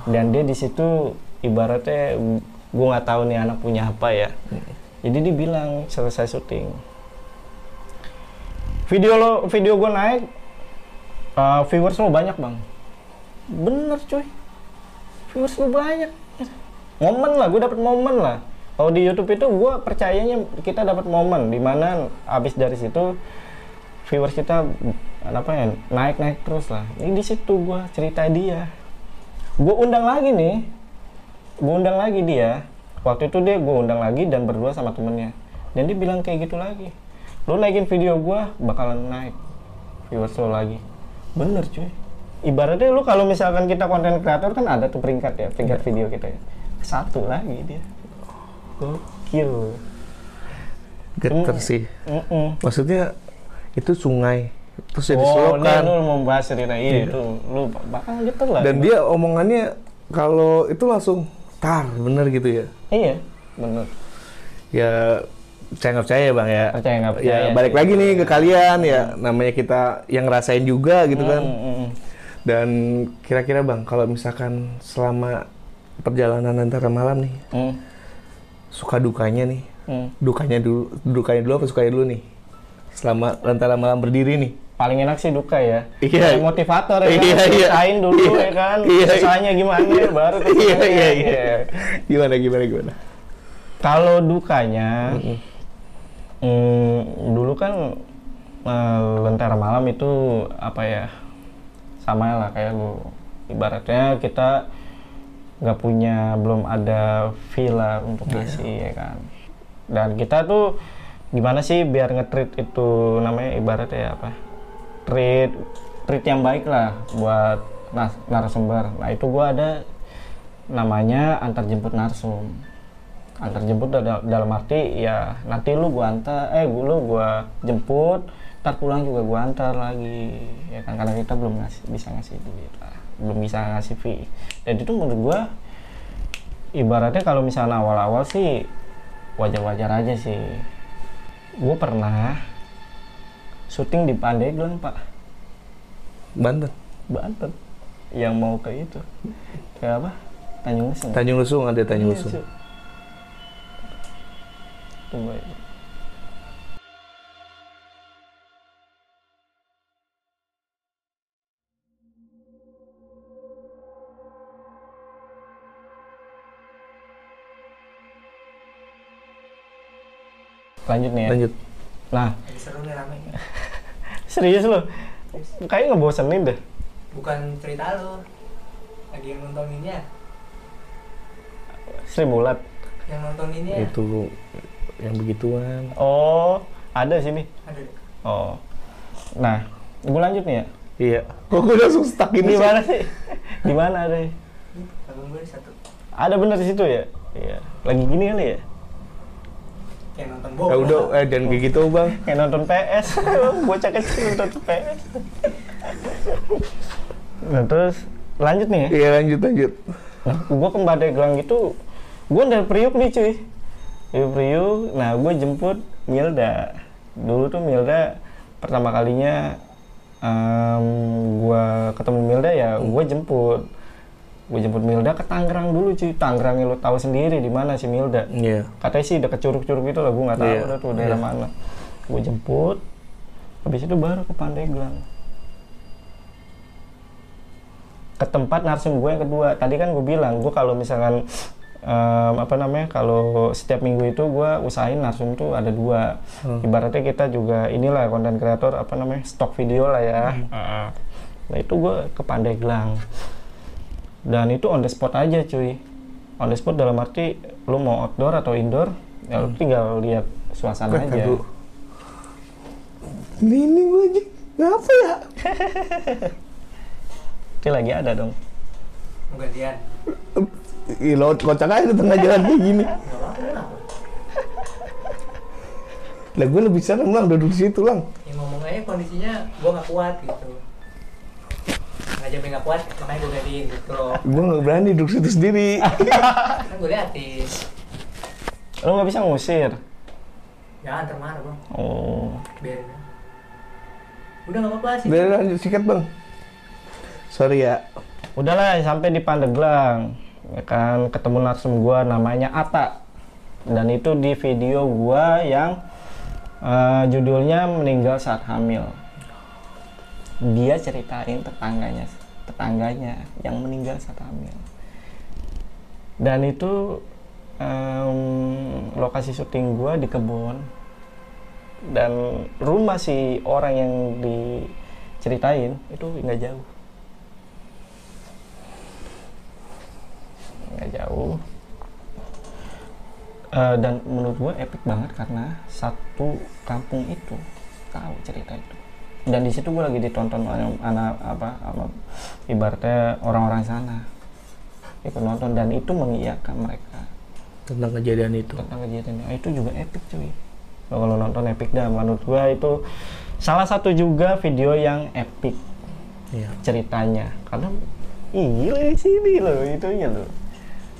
Dan dia di situ ibaratnya, gue nggak tahu nih anak punya apa ya. Jadi dia bilang selesai syuting, video lo, video gue naik, uh, viewers lo banyak bang. Bener cuy, viewers lo banyak. Momen lah, gue dapet momen lah. Kalau di YouTube itu gue percayanya kita dapat momen dimana abis dari situ viewers kita apa ya naik-naik terus lah. Ini di situ gue cerita dia, gue undang lagi nih, gue undang lagi dia. Waktu itu dia gue undang lagi dan berdua sama temennya. Dan dia bilang kayak gitu lagi, lo naikin video gue bakalan naik viewers lo lagi. Bener cuy. Ibaratnya lo kalau misalkan kita konten kreator kan ada tuh peringkat ya, peringkat video kita ya. Satu lagi dia. Gokil. Geter mm, sih. Mm -mm. Maksudnya itu sungai terus jadi selokan. Oh, ini lu mau bahas cerita iya, itu lu bakal geter lah. Dan dia omongannya kalau itu langsung tar, bener gitu ya? Iya, bener. Ya percaya nggak percaya bang ya? Percaya nggak percaya. Ya balik lagi nih ke kalian ya, namanya kita yang ngerasain juga gitu kan. Mm -mm. Dan kira-kira bang kalau misalkan selama perjalanan Lentera Malam nih. Mm. Suka dukanya nih, hmm. dukanya dulu, dukanya dulu apa sukanya dulu nih? Selama Lentera Malam berdiri nih. Paling enak sih duka ya. Iya. Kayak motivator ya. Iya, kan? Iya. Kain dulu iya, ya kan. Iya, susahnya gimana iya, baru. Iya, iya, iya. Iya. Gimana gimana gimana. Kalau dukanya, mm -hmm. mm, dulu kan uh, Lentera Malam itu apa ya? Sama lah kayak lu. Ibaratnya kita nggak punya, belum ada villa untuk ngasih yeah. Ya kan. Dan kita tuh gimana sih biar nge-treat itu namanya ibaratnya apa? Treat, treat yang baik lah buat nas narasumber. Nah itu gua ada namanya antarjemput narsum. Antarjemput dal dalam arti ya nanti lu gua antar, eh lu gua jemput, ntar pulang juga gua antar lagi. Ya kan karena kita belum ngasih, bisa ngasih duit lah. Belum bisa ngasih fee. Dan itu menurut gua ibaratnya kalau misalnya awal-awal sih wajar-wajar aja sih. Gua pernah syuting di Pandeglang pak, Banten. Banten yang mau ke itu ke apa, Tanjung Lusung. Tanjung Lusung ada Tanjung Lusung. Iya, tunggu ya. Lanjut nih ya? Lanjut. Nah. Seru nih, rame. Serius loh. Kayaknya ngebosenin deh. Bukan cerita lu. Lagi yang nontoninnya Sri Mulat. Yang nontoninnya itu yang begituan. Oh, ada sini. Ada. Oh. Nah, gue lanjut nih ya. Iya. Kok gue langsung stuck ini mana sih? Di mana ada? Abang gue di satu. Ada bener di situ ya? Iya. Lagi gini kali ya? Kayak nonton bola. Ya udah, eh jangan kayak gitu, Bang. Kayak nonton P S. Bocah kecil nonton P S. Nah, terus lanjut nih ya? Iya, lanjut lanjut. Nah, gue ke Pandeglang gitu. Gue dari Priuk nih, cuy. Dari Priuk. Nah, gue jemput Milda. Dulu tuh Milda pertama kalinya um, gue ketemu Milda ya, gue jemput. Gue jemput Milda ke Tanggerang dulu, cuy. Tanggerang lo tahu sendiri di mana si Milda. Iya. Yeah. Katanya sih udah ke curug-curug gitu lah, gue nggak tahu yeah. tuh daerah yeah. mana. Gue jemput. Habis itu baru ke Pandeglang. Ke tempat narsum gue yang kedua. Tadi kan gue bilang, gue kalau misalkan um, apa namanya, kalau setiap minggu itu gue usahain narsum tuh ada dua. Hmm. Ibaratnya kita juga inilah konten kreator, apa namanya, stok video lah ya. Hmm. Nah itu gue ke Pandeglang. Dan itu on the spot aja, cuy. On the spot dalam arti lu mau outdoor atau indoor, hmm. ya lu tinggal lihat suasana aja. Ini gue aja, ngapa ya? Ini lagi ada dong. Gantian. Ih, lo kocak aja di tengah jalan kayak gini. Lah gue lebih seneng Lang duduk di situ, Lang. Ya ngomong aja kondisinya gue gak kuat gitu. Gak Jambe gak kuat, makanya gue gantiin gitu loh. Gue gak berani duduk situ sendiri. Kan gue liatin. Lo gak bisa ngusir? Jangan, termarah Bang. Oh. Biarin. Udah gak apa-apa sih. Biarin lanjut sikat Bang. Sorry ya. Udahlah sampai di Pandeglang, ya kan ketemu narsum gua namanya Ata. Dan itu di video gua yang uh, judulnya meninggal saat hamil. Dia ceritain tetangganya, tetangganya yang meninggal saat hamil. Dan itu um, lokasi syuting gua di kebun. Dan rumah si orang yang diceritain itu nggak jauh. Nggak jauh uh, dan menurut gue epic banget karena satu kampung itu tahu cerita itu. Dan di situ gue lagi ditonton anak apa, apa ibaratnya orang-orang sana ikut nonton dan itu mengiyakan mereka tentang kejadian itu, tentang kejadian itu juga epic cuy. Kalau nonton epic dah menurut gue itu salah satu juga video yang epic yeah. ceritanya karena iya sini loh itunya loh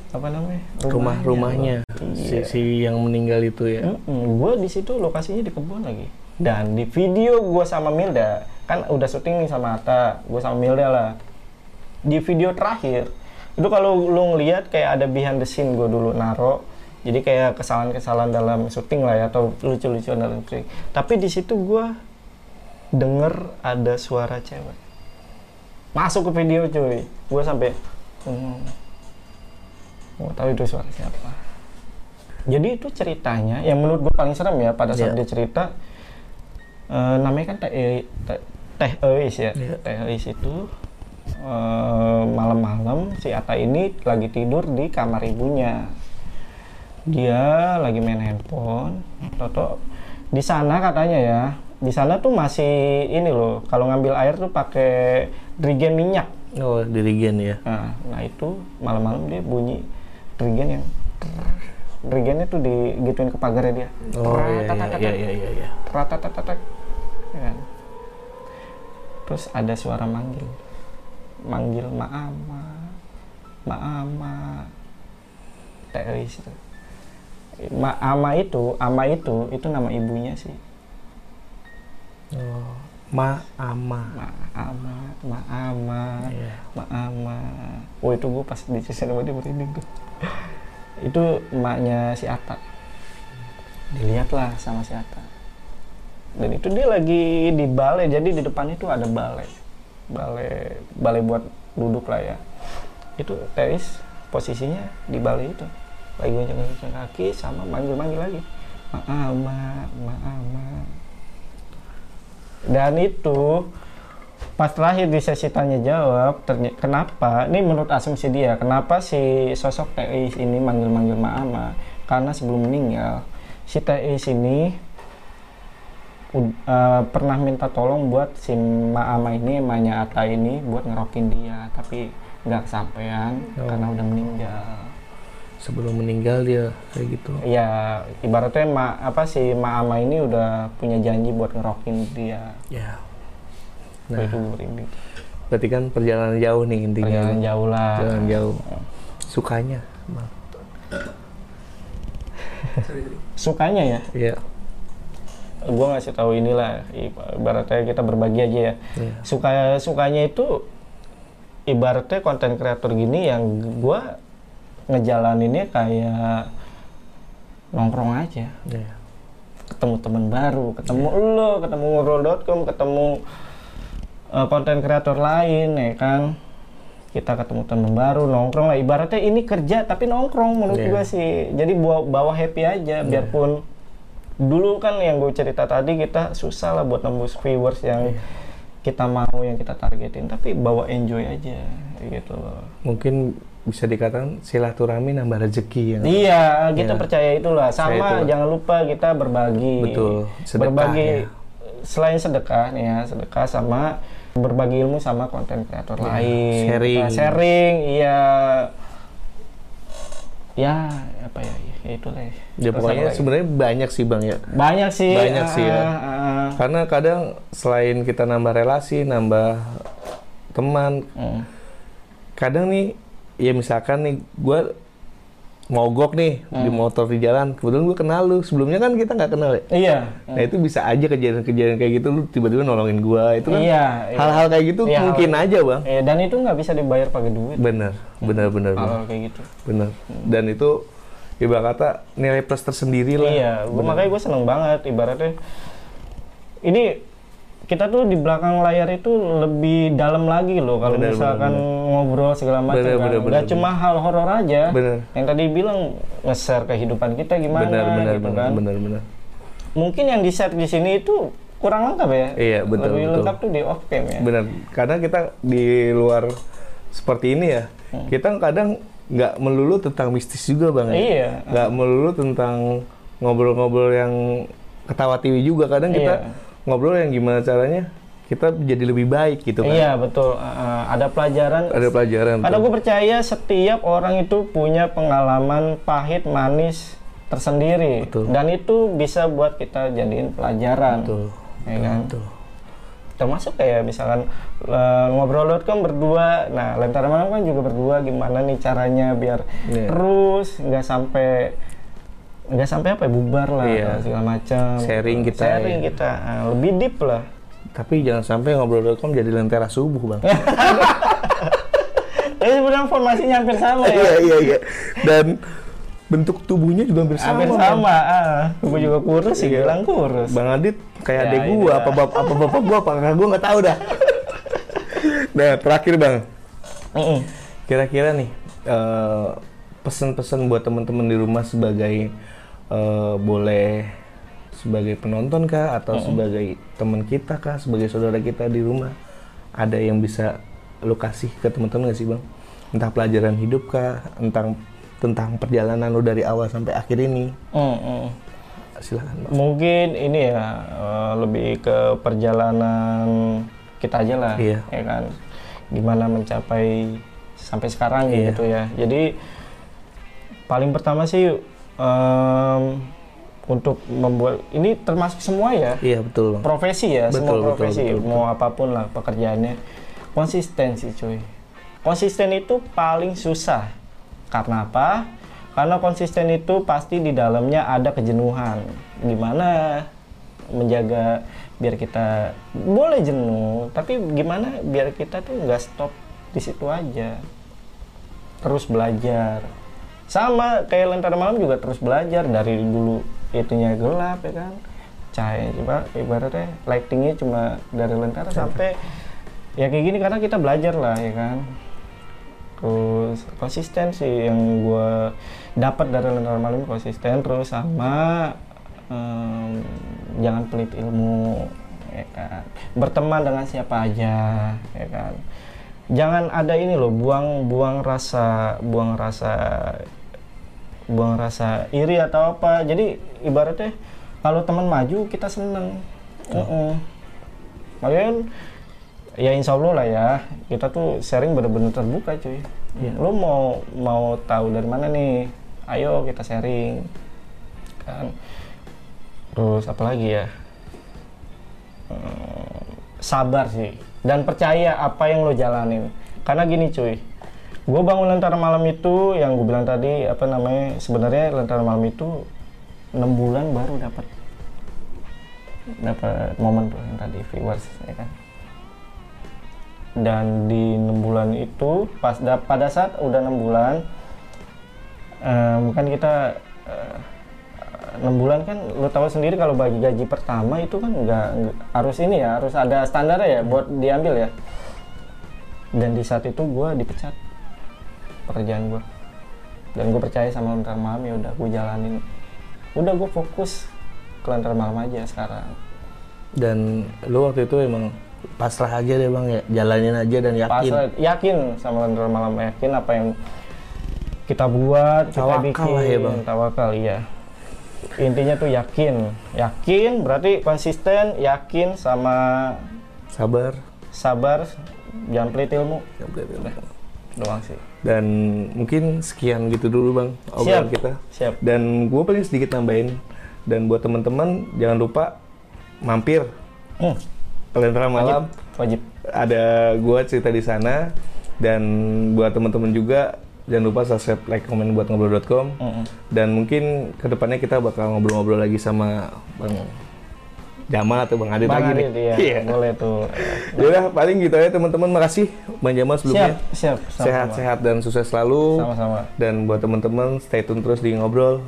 apa namanya rumah-rumahnya si, si yang meninggal itu ya. Mm-mm, gue di situ lokasinya di kebun lagi dan di video gue sama Milda kan udah syuting nih sama Atta gue sama Milda lah di video terakhir itu kalau lu ngeliat kayak ada behind the scene gue dulu naro jadi kayak kesalahan-kesalahan dalam syuting lah ya atau lucu-lucuan dalam syuting tapi di situ gue denger ada suara cewek masuk ke video cuy gue sampai hmm. nggak tahu itu suara siapa. Jadi itu ceritanya yang menurut gue paling serem ya pada saat yeah. dia cerita uh, namanya kan teh teh Eis ya yeah. teh Eis itu uh, malam-malam si Ata ini lagi tidur di kamar ibunya dia lagi main handphone toto di sana katanya ya di sana tuh masih ini loh kalau ngambil air tuh pakai dirigen minyak. Oh dirigen ya nah, nah itu malam-malam dia bunyi dirigen yang dirigennya tuh digituin ke pagarnya dia. Oh iya iya iya iya. Ratatatatak. Terus ada suara manggil. Manggil Ma'ama. Ma'ama. Teris itu. Ma'ama itu, ama itu itu nama ibunya sih. Oh, Ma'ama. Ma'ama, Ma'ama. Yeah. Ma'ama. Oh itu gue pas di sini sama dia merinding tuh. Itu emaknya si Ata dilihatlah sama si Ata dan itu dia lagi di balai jadi di depan itu ada balai balai balai buat duduk lah ya itu Teris posisinya di balai itu lagi goncang-goncang kaki sama manggil-manggil lagi Ma'ama, Ma'ama dan itu pas terakhir di sesi tanya jawab, kenapa, ini menurut asumsi dia, kenapa si sosok T I ini manggil-manggil Ma'ama? Karena sebelum meninggal, si T I ini uh, pernah minta tolong buat si Ma'ama ini, emaknya Ata ini, buat ngerokin dia, tapi nggak kesampean oh. karena udah meninggal. Sebelum meninggal dia kayak gitu? Iya, ibaratnya ma, apa si Ma'ama ini udah punya janji buat ngerokin dia. Ya. Yeah. Nah, berarti kan perjalanan jauh nih intinya. Perjalanan jauh lah. Perjalanan jauh. Sukanya, Bang. Sukanya ya? Iya. Gue ngasih tahu inilah, ibaratnya kita berbagi aja ya. Iya. Suka sukanya itu, ibaratnya konten kreator gini yang gue ngejalaninnya kayak nongkrong aja. Iya. Ketemu teman baru, ketemu iya. lo, ketemu Ngobrol dot com, ketemu konten kreator lain, ya kan, kita ketemu teman baru, nongkrong lah, ibaratnya ini kerja tapi nongkrong menurut yeah. gue sih, jadi bawa, bawa happy aja, yeah. biarpun dulu kan yang gue cerita tadi kita susah lah buat nembus viewers yang yeah. kita mau, yang kita targetin, tapi bawa enjoy aja gitu loh. Mungkin bisa dikatakan silaturahmi nambah rezeki ya. Iya, kita yeah. percaya itulah, sama itu. Jangan lupa kita berbagi. Betul, sedekah, berbagi ya. Selain sedekah nih ya, sedekah sama berbagi ilmu sama konten kreator ya, lain, sharing, nah, sharing, iya, ya apa ya, ya itulah. Ya, ya pokoknya sebenarnya banyak sih Bang ya. Banyak sih. Banyak uh, sih ya. Uh, uh. Karena kadang selain kita nambah relasi, nambah teman, hmm. kadang nih, ya misalkan nih, gue mogok nih hmm. di motor di jalan, kebetulan gue kenal lu, sebelumnya kan kita nggak kenal ya. Iya. Nah itu bisa aja kejadian-kejadian kayak gitu, lu tiba-tiba nolongin gue, itu kan iya, hal-hal iya. kayak gitu iya, mungkin hal, aja Bang. Iya, dan itu nggak bisa dibayar pakai duit. Bener, hmm. bener, bener. Hal-hal kayak gitu. Bener. Hmm. Dan itu ibarat kata nilai plus tersendiri lah. Iya, gua, makanya gue seneng banget ibaratnya. Ini kita tuh di belakang layar itu lebih dalam lagi loh kalau misalkan bener, bener. ngobrol segala macam bener, kan. Bener, bener, Gak bener. cuma hal horor aja. Bener. Yang tadi bilang nge-share kehidupan kita gimana bener, bener, gitu bener, kan. Bener, bener. Mungkin yang di-share di sini itu kurang lengkap ya. Iya, betul. Lebih betul. lengkap tuh di off cam ya. Benar. Karena kita di luar seperti ini ya. Hmm. Kita kadang nggak melulu tentang mistis juga Bang. Iya. Nggak melulu tentang ngobrol-ngobrol yang ketawa T V juga kadang iya. kita ngobrol yang gimana caranya kita jadi lebih baik gitu kan? Iya betul, uh, ada pelajaran. Ada pelajaran. Karena gue percaya setiap orang itu punya pengalaman pahit manis tersendiri, betul. dan itu bisa buat kita jadiin pelajaran, betul. Ya betul. Kan? Betul. Termasuk kayak misalkan uh, ngobrol dot com berdua, nah Lentera Malam kan juga berdua, gimana nih caranya biar yeah. terus nggak sampai nggak sampai apa ya, bubar lah iya. segala macam, sharing kita sharing ya. kita uh, lebih deep lah, tapi jangan sampai ngobrol dot com jadi Lentera Subuh Bang. Jadi sebenarnya formasinya hampir sama ya. Iya iya iya, dan bentuk tubuhnya juga hampir sama hampir sama ah. Gue juga kurus sih, iya. Gilang kurus, Bang Adit kayak ya, adek gua apa, bap, apa bapak gua apa kakak gua nggak tahu dah. Nah terakhir Bang, Mm-mm. kira-kira nih uh, pesan-pesan buat teman-teman di rumah sebagai Uh, boleh sebagai penonton kah atau mm-hmm. sebagai teman kita kah, sebagai saudara kita di rumah, ada yang bisa lu kasih ke teman-teman nggak sih Bang? Entah pelajaran hidup kah, entang, tentang perjalanan lu dari awal sampai akhir ini. Mm-hmm. Silakan Bang. Mungkin ini ya uh, lebih ke perjalanan kita aja lah, iya. ya kan? Gimana mencapai sampai sekarang iya. gitu ya. Jadi paling pertama sih Um, untuk membuat ini termasuk semua ya, iya betul Bang. Profesi ya, betul, semua profesi betul, betul, betul. Mau apapun lah pekerjaannya, konsisten sih cuy. Konsisten itu paling susah, karena apa? Karena konsisten itu pasti di dalamnya ada kejenuhan. Gimana menjaga biar kita boleh jenuh, tapi gimana biar kita tuh nggak stop di situ aja, terus belajar. Sama kayak Lentera Malam juga terus belajar dari dulu, itunya gelap ya kan, cahaya coba ibaratnya lightingnya cuma dari Lentera sampai ya kayak gini karena kita belajar lah ya kan. Terus konsistensi yang gua dapat dari Lentera Malam konsisten, terus sama um, jangan pelit ilmu ya kan, berteman dengan siapa aja, ya kan. Jangan ada ini loh, buang-buang rasa, buang rasa, buang rasa iri atau apa. Jadi ibaratnya kalau teman maju kita seneng. Oh. Kalian, ya insya Allah lah ya, kita tuh sharing bener-bener terbuka cuy. Hmm. Lo mau mau tahu dari mana nih? Ayo kita sharing, kan. Terus apalagi ya? Hmm, sabar sih. Dan percaya apa yang lo jalanin. Karena gini cuy, gue bangun Lentera Malam itu, yang gue bilang tadi, apa namanya, sebenarnya Lentera Malam itu enam bulan baru dapat dapat momen tuh yang tadi, viewers, ya kan. Dan di enam bulan itu, pas da, pada saat udah enam bulan, um, kan kita uh, enam bulan kan lo tahu sendiri kalau bagi gaji pertama itu kan nggak, harus ini ya, harus ada standarnya ya buat diambil ya. Dan di saat itu gue dipecat pekerjaan gue, dan gue percaya sama Lentera Malam, ya udah gue jalanin, udah gue fokus ke Lentera Malam aja sekarang. Dan lo waktu itu emang pasrah aja deh bang ya, jalanin aja dan yakin. Pasrah, yakin sama Lentera Malam, yakin apa yang kita buat, tawakal kita bikin, lah ya bang, tawakal ya. Intinya tuh yakin, yakin berarti konsisten, yakin sama sabar, sabar, jangan pelit ilmu, jangan pelit ilmu. Doang sih. Dan mungkin sekian gitu dulu bang obrolan kita. Siap. Dan gue paling sedikit nambahin, dan buat teman-teman jangan lupa mampir hmm. Lentera Malam, wajib. Ada gue cerita di sana, dan buat teman-teman juga. Jangan lupa subscribe, like, komen buat Ngobrol dot com. Mm-hmm. Dan mungkin kedepannya kita bakal ngobrol-ngobrol lagi sama Bang Jamal atau Bang Adit lagi nih. Iya, yeah. Boleh tuh. Yaudah, paling gitu ya teman-teman. Makasih Bang Jamal sebelumnya. Siap, siap. Sehat-sehat dan sukses selalu. Sama-sama. Dan buat teman-teman, stay tune terus di Ngobrol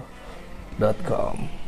dot com.